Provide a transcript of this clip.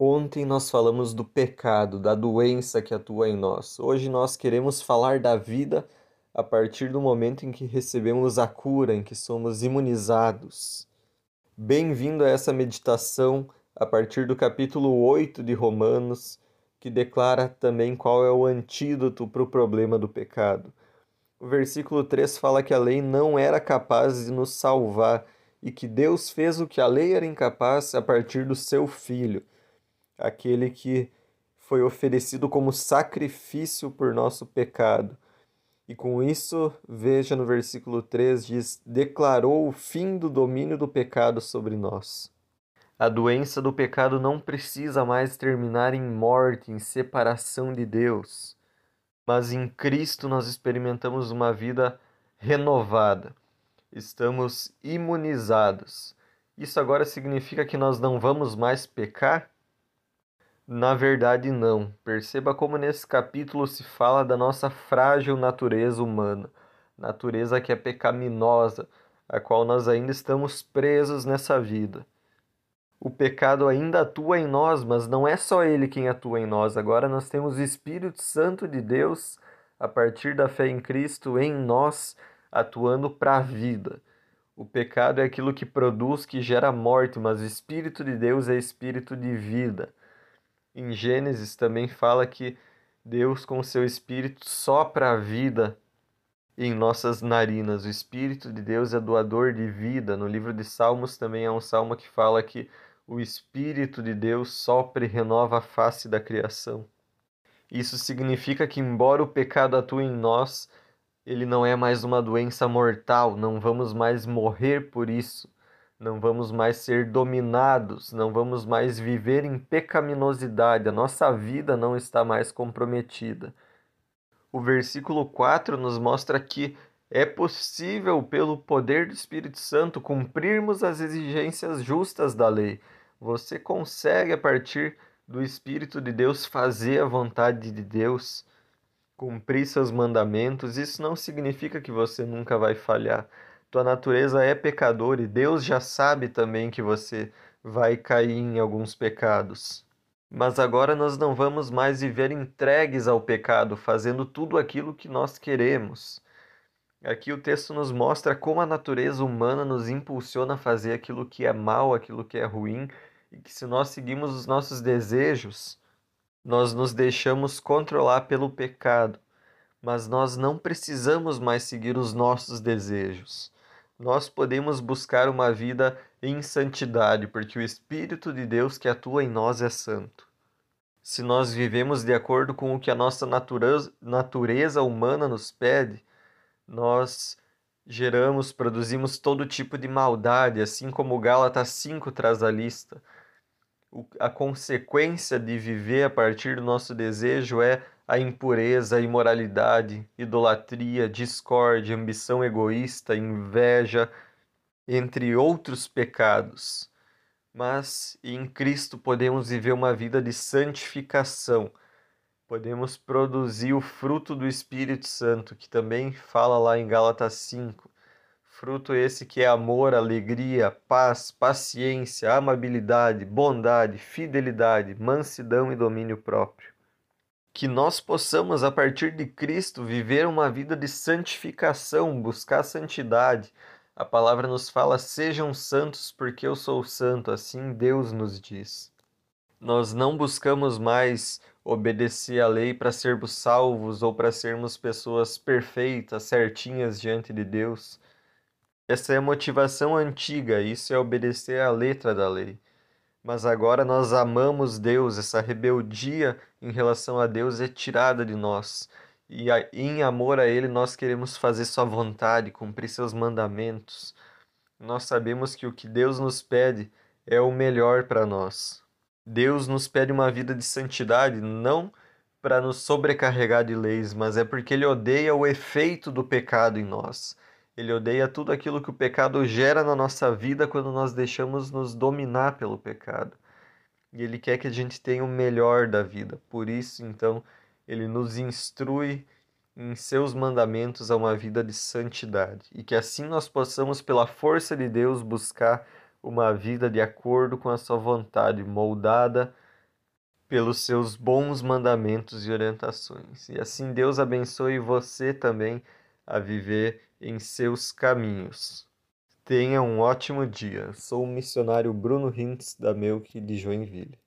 Ontem nós falamos do pecado, da doença que atua em nós. Hoje nós queremos falar da vida a partir do momento em que recebemos a cura, em que somos imunizados. Bem-vindo a essa meditação a partir do capítulo 8 de Romanos, que declara também qual é o antídoto para o problema do pecado. O versículo 3 fala que a lei não era capaz de nos salvar e que Deus fez o que a lei era incapaz a partir do seu Filho, aquele que foi oferecido como sacrifício por nosso pecado. E com isso, veja no versículo 3, diz, declarou o fim do domínio do pecado sobre nós. A doença do pecado não precisa mais terminar em morte, em separação de Deus, mas em Cristo nós experimentamos uma vida renovada. Estamos imunizados. Isso agora significa que nós não vamos mais pecar? Na verdade, não. Perceba como nesse capítulo se fala da nossa frágil natureza humana, natureza que é pecaminosa, a qual nós ainda estamos presos nessa vida. O pecado ainda atua em nós, mas não é só ele quem atua em nós. Agora nós temos o Espírito Santo de Deus, a partir da fé em Cristo, em nós, atuando para a vida. O pecado é aquilo que produz, que gera morte, mas o Espírito de Deus é Espírito de vida. Em Gênesis também fala que Deus com o seu Espírito sopra a vida em nossas narinas. O Espírito de Deus é doador de vida. No livro de Salmos também é um salmo que fala que o Espírito de Deus sopra e renova a face da criação. Isso significa que embora o pecado atue em nós, ele não é mais uma doença mortal. Não vamos mais morrer por isso. Não vamos mais ser dominados, não vamos mais viver em pecaminosidade, a nossa vida não está mais comprometida. O versículo 4 nos mostra que é possível, pelo poder do Espírito Santo, cumprirmos as exigências justas da lei. Você consegue, a partir do Espírito de Deus, fazer a vontade de Deus, cumprir seus mandamentos. Isso não significa que você nunca vai falhar. Tua natureza é pecadora e Deus já sabe também que você vai cair em alguns pecados. Mas agora nós não vamos mais viver entregues ao pecado, fazendo tudo aquilo que nós queremos. Aqui o texto nos mostra como a natureza humana nos impulsiona a fazer aquilo que é mal, aquilo que é ruim, e que se nós seguimos os nossos desejos, nós nos deixamos controlar pelo pecado. Mas nós não precisamos mais seguir os nossos desejos. Nós podemos buscar uma vida em santidade, porque o Espírito de Deus que atua em nós é santo. Se nós vivemos de acordo com o que a nossa natureza humana nos pede, nós geramos, produzimos todo tipo de maldade, assim como o Gálatas 5 traz à lista. A consequência de viver a partir do nosso desejo é a impureza, a imoralidade, idolatria, discórdia, ambição egoísta, inveja, entre outros pecados. Mas em Cristo podemos viver uma vida de santificação. Podemos produzir o fruto do Espírito Santo, que também fala lá em Gálatas 5. Fruto esse que é amor, alegria, paz, paciência, amabilidade, bondade, fidelidade, mansidão e domínio próprio. Que nós possamos, a partir de Cristo, viver uma vida de santificação, buscar santidade. A palavra nos fala, sejam santos porque eu sou santo, assim Deus nos diz. Nós não buscamos mais obedecer à lei para sermos salvos ou para sermos pessoas perfeitas, certinhas diante de Deus. Essa é a motivação antiga, isso é obedecer à letra da lei. Mas agora nós amamos Deus, essa rebeldia em relação a Deus é tirada de nós. E em amor a Ele nós queremos fazer sua vontade, cumprir seus mandamentos. Nós sabemos que o que Deus nos pede é o melhor para nós. Deus nos pede uma vida de santidade, não para nos sobrecarregar de leis, mas é porque Ele odeia o efeito do pecado em nós. Ele odeia tudo aquilo que o pecado gera na nossa vida quando nós deixamos nos dominar pelo pecado. E Ele quer que a gente tenha o melhor da vida. Por isso, então, Ele nos instrui em seus mandamentos a uma vida de santidade. E que assim nós possamos, pela força de Deus, buscar uma vida de acordo com a sua vontade, moldada pelos seus bons mandamentos e orientações. E assim Deus abençoe você também a viver em seus caminhos. Tenha um ótimo dia. Sou o missionário Bruno Hintz, da Melk, de Joinville.